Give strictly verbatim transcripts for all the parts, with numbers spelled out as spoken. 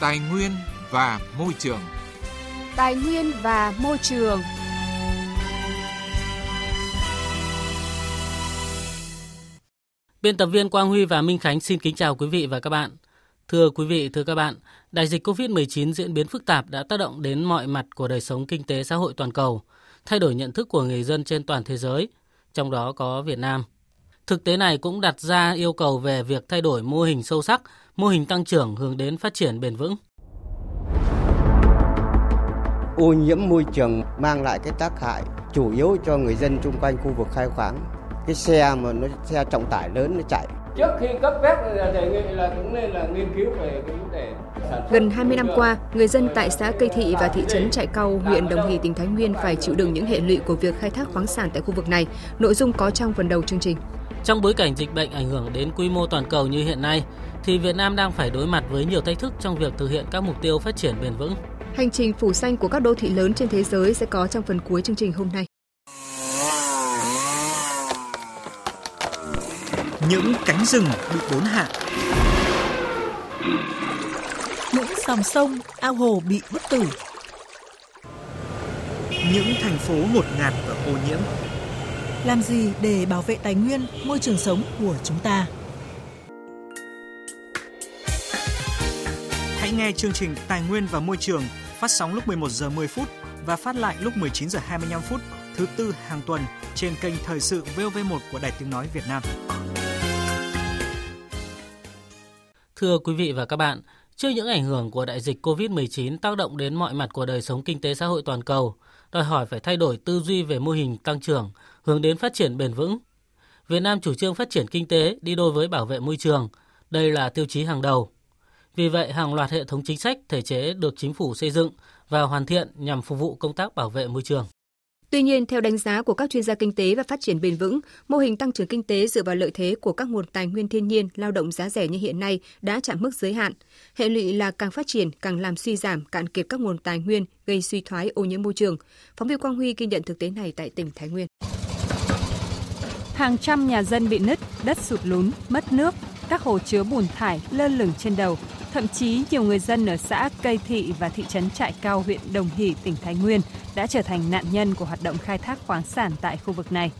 Tài nguyên và môi trường. Tài nguyên và môi trường. Biên tập viên Quang Huy và Minh Khánh xin kính chào quý vị và các bạn. Thưa quý vị, thưa các bạn, đại dịch cô vít mười chín diễn biến phức tạp đã tác động đến mọi mặt của đời sống kinh tế xã hội toàn cầu, thay đổi nhận thức của người dân trên toàn thế giới, trong đó có Việt Nam. Thực tế này cũng đặt ra yêu cầu về việc thay đổi mô hình sâu sắc, mô hình tăng trưởng hướng đến phát triển bền vững. Ô nhiễm môi trường mang lại cái tác hại chủ yếu cho người dân xung quanh khu vực khai khoáng. Cái xe mà nó xe trọng tải lớn nó chạy. Trước khi cấp phép là đề nghị là cũng nên là nghiên cứu về cái vấn đề sản xuất. Gần hai mươi năm qua, người dân tại xã Cây Thị và thị trấn Trại Cau, huyện Đồng Hỷ, tỉnh Thái Nguyên phải chịu đựng những hệ lụy của việc khai thác khoáng sản tại khu vực này. Nội dung có trong phần đầu chương trình. Trong bối cảnh dịch bệnh ảnh hưởng đến quy mô toàn cầu như hiện nay, thì Việt Nam đang phải đối mặt với nhiều thách thức trong việc thực hiện các mục tiêu phát triển bền vững. Hành trình phủ xanh của các đô thị lớn trên thế giới sẽ có trong phần cuối chương trình hôm nay. Những cánh rừng bị đốn hạ, những dòng sông, ao hồ bị bức tử, những thành phố ngột ngạt và ô nhiễm. Làm gì để bảo vệ tài nguyên, môi trường sống của chúng ta? Hãy nghe chương trình Tài nguyên và Môi trường phát sóng lúc mười một giờ mười phút và phát lại lúc mười chín giờ hai mươi lăm phút thứ Tư hàng tuần trên kênh Thời sự vê o vê một của Đài Tiếng nói Việt Nam. Thưa quý vị và các bạn, trước những ảnh hưởng của đại dịch cô vít mười chín tác động đến mọi mặt của đời sống kinh tế xã hội toàn cầu, đòi hỏi phải thay đổi tư duy về mô hình tăng trưởng, hướng đến phát triển bền vững. Việt Nam chủ trương phát triển kinh tế đi đôi với bảo vệ môi trường, đây là tiêu chí hàng đầu. Vì vậy, hàng loạt hệ thống chính sách, thể chế được chính phủ xây dựng và hoàn thiện nhằm phục vụ công tác bảo vệ môi trường. Tuy nhiên, theo đánh giá của các chuyên gia kinh tế và phát triển bền vững, mô hình tăng trưởng kinh tế dựa vào lợi thế của các nguồn tài nguyên thiên nhiên, lao động giá rẻ như hiện nay đã chạm mức giới hạn. Hệ lụy là càng phát triển, càng làm suy giảm, cạn kiệt các nguồn tài nguyên, gây suy thoái ô nhiễm môi trường. Phóng viên Quang Huy ghi nhận thực tế này tại tỉnh Thái Nguyên. Hàng trăm nhà dân bị nứt, đất sụt lún, mất nước, các hồ chứa bùn thải lơ lửng trên đầu. Thậm chí nhiều người dân ở xã Cây Thị và thị trấn Trại Cau, huyện Đồng Hỷ, tỉnh Thái Nguyên đã trở thành nạn nhân của hoạt động khai thác khoáng sản tại khu vực này.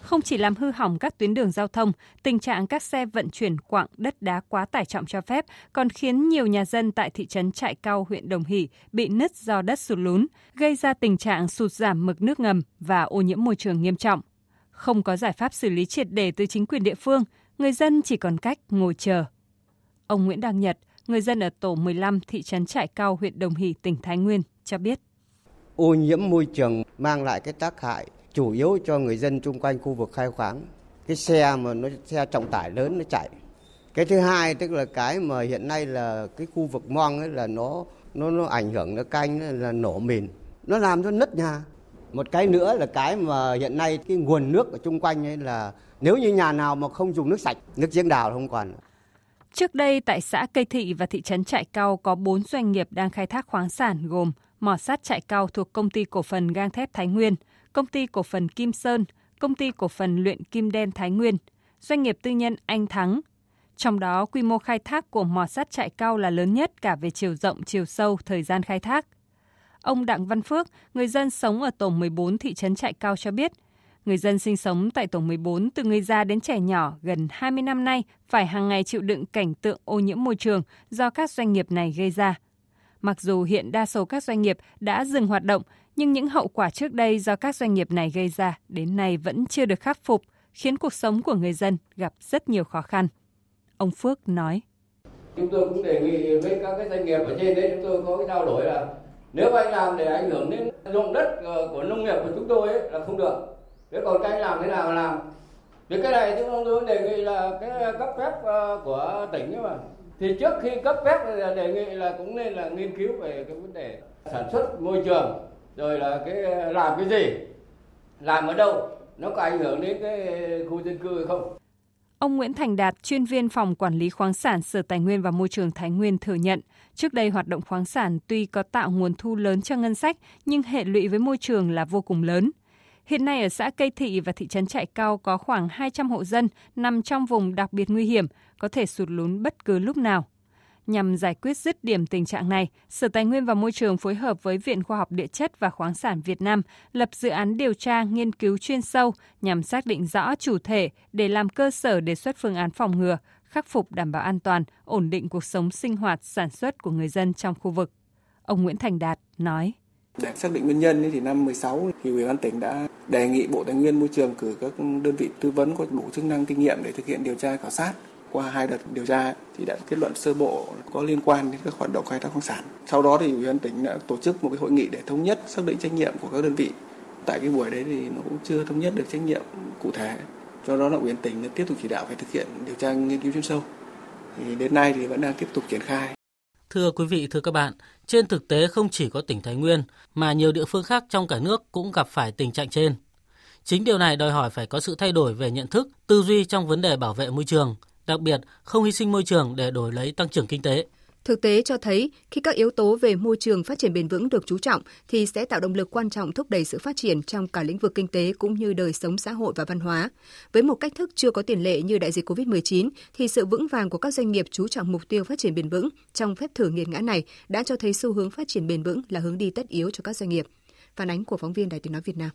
Không chỉ làm hư hỏng các tuyến đường giao thông, tình trạng các xe vận chuyển quặng đất đá quá tải trọng cho phép còn khiến nhiều nhà dân tại thị trấn Trại Cau, huyện Đồng Hỷ bị nứt do đất sụt lún, gây ra tình trạng sụt giảm mực nước ngầm và ô nhiễm môi trường nghiêm trọng. Không có giải pháp xử lý triệt để từ chính quyền địa phương, người dân chỉ còn cách ngồi chờ. Ông Nguyễn Đăng Nhật, người dân ở tổ mười lăm thị trấn Trại Cau, huyện Đồng Hỷ, tỉnh Thái Nguyên cho biết. Ô nhiễm môi trường mang lại cái tác hại chủ yếu cho người dân xung quanh khu vực khai khoáng. Cái xe mà nó xe trọng tải lớn nó chạy. Cái thứ hai tức là cái mà hiện nay là cái khu vực mong ấy là nó nó nó ảnh hưởng nó canh là nổ mìn, nó làm cho nứt nhà. Một cái nữa là cái mà hiện nay cái nguồn nước ở xung quanh ấy là nếu như nhà nào mà không dùng nước sạch, nước giếng đào không còn. Trước đây, tại xã Cây Thị và thị trấn Trại Cau có bốn doanh nghiệp đang khai thác khoáng sản gồm mỏ sắt Trại Cau thuộc Công ty Cổ phần Gang thép Thái Nguyên, Công ty Cổ phần Kim Sơn, Công ty Cổ phần Luyện Kim Đen Thái Nguyên, doanh nghiệp tư nhân Anh Thắng. Trong đó, quy mô khai thác của mỏ sắt Trại Cau là lớn nhất cả về chiều rộng, chiều sâu, thời gian khai thác. Ông Đặng Văn Phước, người dân sống ở tổ mười bốn thị trấn Trại Cau cho biết, người dân sinh sống tại tổ mười bốn từ người già đến trẻ nhỏ gần hai mươi năm nay phải hàng ngày chịu đựng cảnh tượng ô nhiễm môi trường do các doanh nghiệp này gây ra. Mặc dù hiện đa số các doanh nghiệp đã dừng hoạt động, nhưng những hậu quả trước đây do các doanh nghiệp này gây ra đến nay vẫn chưa được khắc phục, khiến cuộc sống của người dân gặp rất nhiều khó khăn. Ông Phước nói. Chúng tôi cũng đề nghị với các cái doanh nghiệp ở trên đấy, chúng tôi có cái trao đổi là nếu anh làm để ảnh hưởng đến ruộng đất của nông nghiệp của chúng tôi ấy, là không được. Thế còn cái làm thế nào làm? Vì cái này chúng tôi đề nghị là cái cấp phép của tỉnh ấy mà. Thì trước khi cấp phép thì đề nghị là cũng nên là nghiên cứu về cái vấn đề sản xuất môi trường, rồi là cái làm cái gì, làm ở đâu, nó có ảnh hưởng đến cái khu dân cư hay không? Ông Nguyễn Thành Đạt, chuyên viên phòng quản lý khoáng sản Sở Tài nguyên và Môi trường Thái Nguyên thừa nhận, trước đây hoạt động khoáng sản tuy có tạo nguồn thu lớn cho ngân sách, nhưng hệ lụy với môi trường là vô cùng lớn. Hiện nay ở xã Cây Thị và thị trấn Trại Cau có khoảng hai trăm hộ dân nằm trong vùng đặc biệt nguy hiểm, có thể sụt lún bất cứ lúc nào. Nhằm giải quyết dứt điểm tình trạng này, Sở Tài nguyên và Môi trường phối hợp với Viện Khoa học Địa chất và Khoáng sản Việt Nam lập dự án điều tra, nghiên cứu chuyên sâu nhằm xác định rõ chủ thể để làm cơ sở đề xuất phương án phòng ngừa, khắc phục đảm bảo an toàn, ổn định cuộc sống sinh hoạt, sản xuất của người dân trong khu vực. Ông Nguyễn Thành Đạt nói. Để xác định nguyên nhân thì năm mười sáu thì Ủy ban tỉnh đã đề nghị Bộ Tài nguyên Môi trường cử các đơn vị tư vấn có đủ chức năng kinh nghiệm để thực hiện điều tra khảo sát. Qua hai đợt điều tra thì đã kết luận sơ bộ có liên quan đến các hoạt động khai thác khoáng sản. Sau đó thì Ủy ban tỉnh đã tổ chức một cái hội nghị để thống nhất xác định trách nhiệm của các đơn vị. Tại cái buổi đấy thì nó cũng chưa thống nhất được trách nhiệm cụ thể. Do đó là Ủy ban tỉnh đã tiếp tục chỉ đạo phải thực hiện điều tra nghiên cứu chuyên sâu. Thì đến nay thì vẫn đang tiếp tục triển khai. Thưa quý vị, thưa các bạn, trên thực tế không chỉ có tỉnh Thái Nguyên mà nhiều địa phương khác trong cả nước cũng gặp phải tình trạng trên. Chính điều này đòi hỏi phải có sự thay đổi về nhận thức, tư duy trong vấn đề bảo vệ môi trường, đặc biệt không hy sinh môi trường để đổi lấy tăng trưởng kinh tế. Thực tế cho thấy, khi các yếu tố về môi trường phát triển bền vững được chú trọng thì sẽ tạo động lực quan trọng thúc đẩy sự phát triển trong cả lĩnh vực kinh tế cũng như đời sống xã hội và văn hóa. Với một cách thức chưa có tiền lệ như đại dịch covid mười chín thì sự vững vàng của các doanh nghiệp chú trọng mục tiêu phát triển bền vững trong phép thử nghiệt ngã này đã cho thấy xu hướng phát triển bền vững là hướng đi tất yếu cho các doanh nghiệp. Phản ánh của phóng viên Đài Tiếng nói Việt Nam.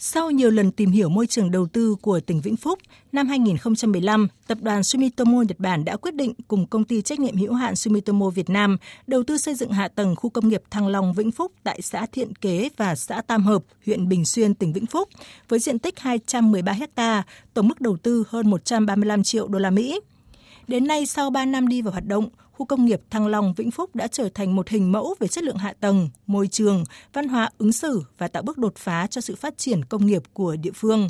Sau nhiều lần tìm hiểu môi trường đầu tư của tỉnh Vĩnh Phúc, năm hai không một năm, tập đoàn Sumitomo Nhật Bản đã quyết định cùng công ty trách nhiệm hữu hạn Sumitomo Việt Nam đầu tư xây dựng hạ tầng khu công nghiệp Thăng Long Vĩnh Phúc tại xã Thiện Kế và xã Tam Hợp, huyện Bình Xuyên, tỉnh Vĩnh Phúc, với diện tích hai trăm mười ba héc ta, tổng mức đầu tư hơn một trăm ba mươi lăm triệu đô la Mỹ. Đến nay, sau ba năm đi vào hoạt động, khu công nghiệp Thăng Long Vĩnh Phúc đã trở thành một hình mẫu về chất lượng hạ tầng, môi trường, văn hóa ứng xử và tạo bước đột phá cho sự phát triển công nghiệp của địa phương.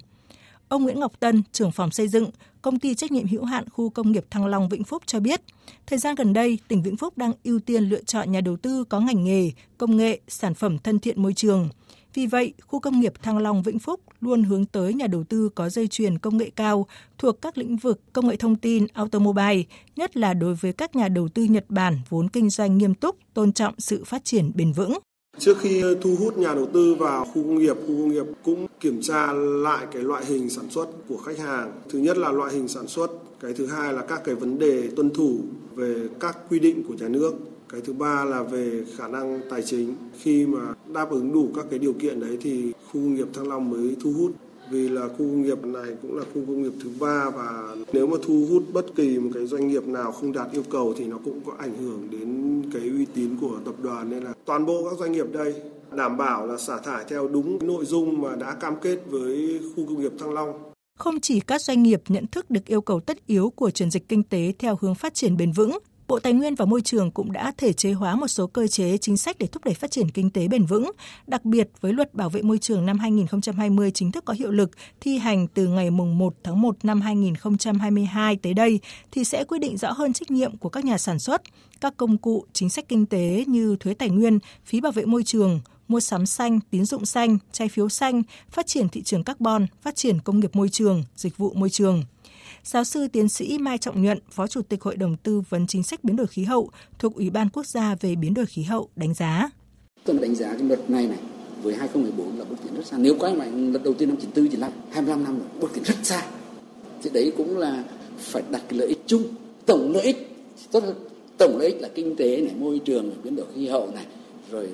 Ông Nguyễn Ngọc Tân, trưởng phòng xây dựng, công ty trách nhiệm hữu hạn khu công nghiệp Thăng Long Vĩnh Phúc cho biết, thời gian gần đây, tỉnh Vĩnh Phúc đang ưu tiên lựa chọn nhà đầu tư có ngành nghề, công nghệ, sản phẩm thân thiện môi trường. Vì vậy, khu công nghiệp Thăng Long Vĩnh Phúc luôn hướng tới nhà đầu tư có dây chuyền công nghệ cao thuộc các lĩnh vực công nghệ thông tin, automobile, nhất là đối với các nhà đầu tư Nhật Bản vốn kinh doanh nghiêm túc, tôn trọng sự phát triển bền vững. Trước khi thu hút nhà đầu tư vào khu công nghiệp, khu công nghiệp cũng kiểm tra lại cái loại hình sản xuất của khách hàng. Thứ nhất là loại hình sản xuất, cái thứ hai là các cái vấn đề tuân thủ về các quy định của nhà nước. Cái thứ ba là về khả năng tài chính. Khi mà đáp ứng đủ các cái điều kiện đấy thì khu công nghiệp Thăng Long mới thu hút. Vì là khu công nghiệp này cũng là khu công nghiệp thứ ba và nếu mà thu hút bất kỳ một cái doanh nghiệp nào không đạt yêu cầu thì nó cũng có ảnh hưởng đến cái uy tín của tập đoàn. Nên là toàn bộ các doanh nghiệp đây đảm bảo là xả thải theo đúng nội dung mà đã cam kết với khu công nghiệp Thăng Long. Không chỉ các doanh nghiệp nhận thức được yêu cầu tất yếu của chuyển dịch kinh tế theo hướng phát triển bền vững, Bộ Tài nguyên và Môi trường cũng đã thể chế hóa một số cơ chế chính sách để thúc đẩy phát triển kinh tế bền vững, đặc biệt với Luật Bảo vệ Môi trường năm hai không hai không chính thức có hiệu lực thi hành từ ngày mùng một tháng một năm hai nghìn không trăm hai mươi hai tới đây thì sẽ quy định rõ hơn trách nhiệm của các nhà sản xuất, các công cụ, chính sách kinh tế như thuế tài nguyên, phí bảo vệ môi trường, mua sắm xanh, tín dụng xanh, trái phiếu xanh, phát triển thị trường carbon, phát triển công nghiệp môi trường, dịch vụ môi trường. Giáo sư tiến sĩ Mai Trọng Nhuận, Phó Chủ tịch Hội đồng Tư vấn Chính sách Biến đổi Khí hậu thuộc Ủy ban Quốc gia về Biến đổi Khí hậu đánh giá. Tôi đánh giá cái luật này này với hai không một bốn là bước tiến rất xa. Nếu có cái luật đầu tiên năm chín tư, chín lăm, hai mươi lăm năm rồi, bước tiến rất xa. Thì đấy cũng là phải đặt cái lợi ích chung, tổng lợi ích tốt hơn. Tổng lợi ích là kinh tế này, môi trường, biến đổi khí hậu này, rồi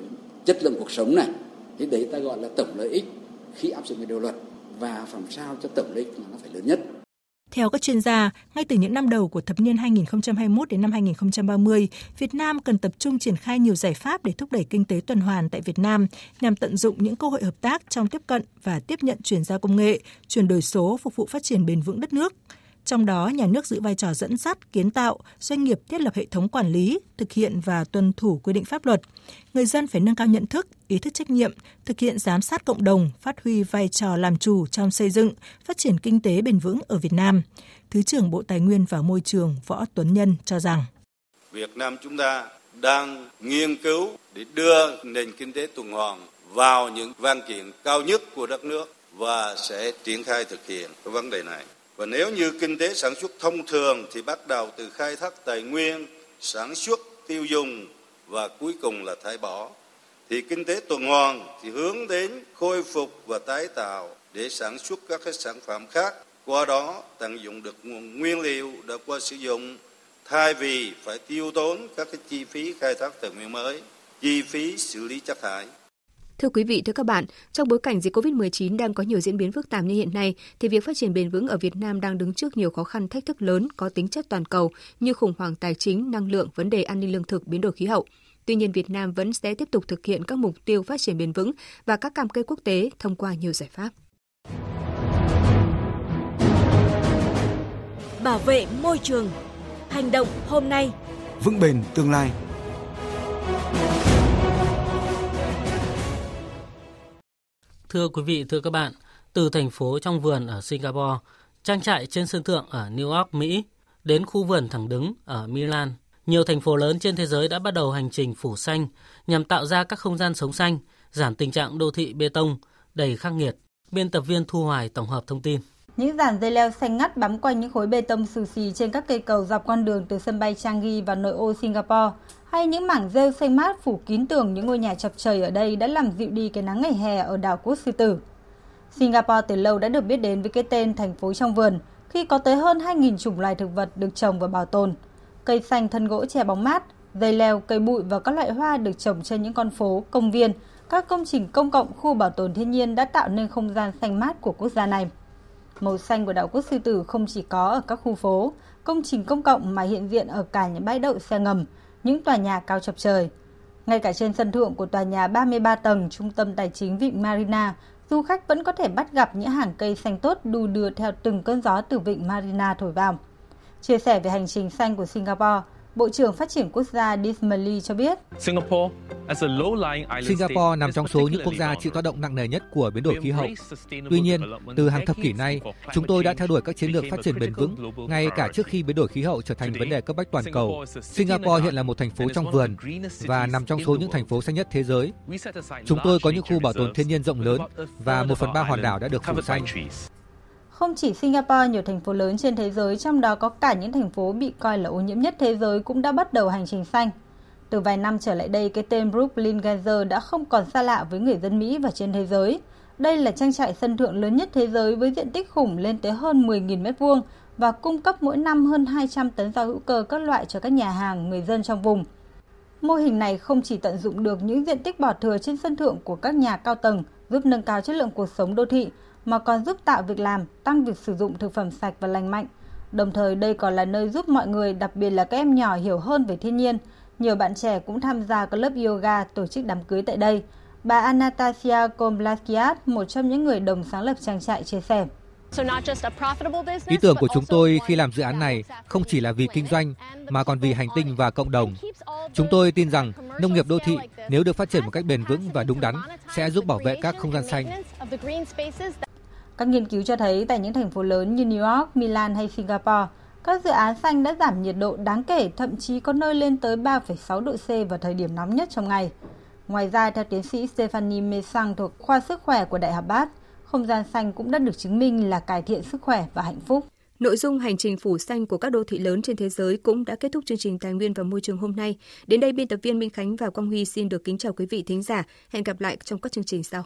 chất lượng cuộc sống này. Thì đấy ta gọi là tổng lợi ích khi áp dụng cái điều luật và làm sao cho tổng lợi ích là nó phải lớn nhất. Theo các chuyên gia, ngay từ những năm đầu của thập niên hai không hai mốt đến năm hai không ba mươi, Việt Nam cần tập trung triển khai nhiều giải pháp để thúc đẩy kinh tế tuần hoàn tại Việt Nam nhằm tận dụng những cơ hội hợp tác trong tiếp cận và tiếp nhận chuyển giao công nghệ, chuyển đổi số phục vụ phát triển bền vững đất nước. Trong đó, nhà nước giữ vai trò dẫn dắt, kiến tạo, doanh nghiệp thiết lập hệ thống quản lý, thực hiện và tuân thủ quy định pháp luật. Người dân phải nâng cao nhận thức, ý thức trách nhiệm, thực hiện giám sát cộng đồng, phát huy vai trò làm chủ trong xây dựng, phát triển kinh tế bền vững ở Việt Nam. Thứ trưởng Bộ Tài nguyên và Môi trường Võ Tuấn Nhân cho rằng Việt Nam chúng ta đang nghiên cứu để đưa nền kinh tế tuần hoàn vào những văn kiện cao nhất của đất nước và sẽ triển khai thực hiện cái vấn đề này. Và nếu như kinh tế sản xuất thông thường thì bắt đầu từ khai thác tài nguyên, sản xuất, tiêu dùng và cuối cùng là thải bỏ. Thì kinh tế tuần hoàn thì hướng đến khôi phục và tái tạo để sản xuất các cái sản phẩm khác. Qua đó tận dụng được nguồn nguyên liệu đã qua sử dụng thay vì phải tiêu tốn các cái chi phí khai thác tài nguyên mới, chi phí xử lý chất thải. Thưa quý vị, thưa các bạn, trong bối cảnh dịch covid mười chín đang có nhiều diễn biến phức tạp như hiện nay, thì việc phát triển bền vững ở Việt Nam đang đứng trước nhiều khó khăn thách thức lớn có tính chất toàn cầu như khủng hoảng tài chính, năng lượng, vấn đề an ninh lương thực, biến đổi khí hậu. Tuy nhiên, Việt Nam vẫn sẽ tiếp tục thực hiện các mục tiêu phát triển bền vững và các cam kết quốc tế thông qua nhiều giải pháp. Bảo vệ môi trường. Hành động hôm nay. Vững bền tương lai. Thưa quý vị, thưa các bạn, từ thành phố trong vườn ở Singapore, trang trại trên sân thượng ở New York, Mỹ, đến khu vườn thẳng đứng ở Milan, nhiều thành phố lớn trên thế giới đã bắt đầu hành trình phủ xanh nhằm tạo ra các không gian sống xanh, giảm tình trạng đô thị bê tông đầy khắc nghiệt. Biên tập viên Thu Hoài tổng hợp thông tin. Những dàn dây leo xanh ngắt bám quanh những khối bê tông xù xì trên các cây cầu dọc con đường từ sân bay Changi và nội ô Singapore, hay những mảng rêu xanh mát phủ kín tường những ngôi nhà chọc trời ở đây đã làm dịu đi cái nắng ngày hè ở đảo quốc sư tử. Singapore từ lâu đã được biết đến với cái tên thành phố trong vườn khi có tới hơn hai nghìn chủng loài thực vật được trồng và bảo tồn. Cây xanh thân gỗ che bóng mát, dây leo, cây bụi và các loại hoa được trồng trên những con phố, công viên, các công trình công cộng, khu bảo tồn thiên nhiên đã tạo nên không gian xanh mát của quốc gia này. Màu xanh của đảo quốc sư tử không chỉ có ở các khu phố, công trình công cộng mà hiện diện ở cả những bãi đậu xe ngầm, những tòa nhà cao chọc trời. Ngay cả trên sân thượng của tòa nhà ba mươi ba tầng trung tâm tài chính vịnh Marina, du khách vẫn có thể bắt gặp những hàng cây xanh tốt đu đưa theo từng cơn gió từ vịnh Marina thổi vào. Chia sẻ về hành trình xanh của Singapore, Bộ trưởng Phát triển Quốc gia Desmond Lee cho biết Singapore nằm trong số những quốc gia chịu tác động nặng nề nhất của biến đổi khí hậu. Tuy nhiên, từ hàng thập kỷ nay, chúng tôi đã theo đuổi các chiến lược phát triển bền vững, ngay cả trước khi biến đổi khí hậu trở thành vấn đề cấp bách toàn cầu. Singapore hiện là một thành phố trong vườn và nằm trong số những thành phố xanh nhất thế giới. Chúng tôi có những khu bảo tồn thiên nhiên rộng lớn và một phần ba hòn đảo đã được phủ xanh. Không chỉ Singapore, nhiều thành phố lớn trên thế giới, trong đó có cả những thành phố bị coi là ô nhiễm nhất thế giới cũng đã bắt đầu hành trình xanh. Từ vài năm trở lại đây, cái tên Brooklyn Gaither đã không còn xa lạ với người dân Mỹ và trên thế giới. Đây là trang trại sân thượng lớn nhất thế giới với diện tích khủng lên tới hơn mười nghìn mét vuông và cung cấp mỗi năm hơn hai trăm tấn rau hữu cơ các loại cho các nhà hàng, người dân trong vùng. Mô hình này không chỉ tận dụng được những diện tích bỏ thừa trên sân thượng của các nhà cao tầng, giúp nâng cao chất lượng cuộc sống đô thị, mà còn giúp tạo việc làm, tăng việc sử dụng thực phẩm sạch và lành mạnh. Đồng thời đây còn là nơi giúp mọi người, đặc biệt là các em nhỏ, hiểu hơn về thiên nhiên. Nhiều bạn trẻ cũng tham gia các lớp yoga, tổ chức đám cưới tại đây. Bà Anastasia Komblaskia, một trong những người đồng sáng lập trang trại, chia sẻ. Ý tưởng của chúng tôi khi làm dự án này không chỉ là vì kinh doanh mà còn vì hành tinh và cộng đồng. Chúng tôi tin rằng nông nghiệp đô thị nếu được phát triển một cách bền vững và đúng đắn sẽ giúp bảo vệ các không gian xanh. Các nghiên cứu cho thấy tại những thành phố lớn như New York, Milan hay Singapore, các dự án xanh đã giảm nhiệt độ đáng kể, thậm chí có nơi lên tới ba phẩy sáu độ C vào thời điểm nóng nhất trong ngày. Ngoài ra, theo tiến sĩ Stephanie Mesang thuộc khoa sức khỏe của Đại học Bath, không gian xanh cũng đã được chứng minh là cải thiện sức khỏe và hạnh phúc. Nội dung hành trình phủ xanh của các đô thị lớn trên thế giới cũng đã kết thúc chương trình Tài nguyên và Môi trường hôm nay. Đến đây, biên tập viên Minh Khánh và Quang Huy xin được kính chào quý vị thính giả. Hẹn gặp lại trong các chương trình sau.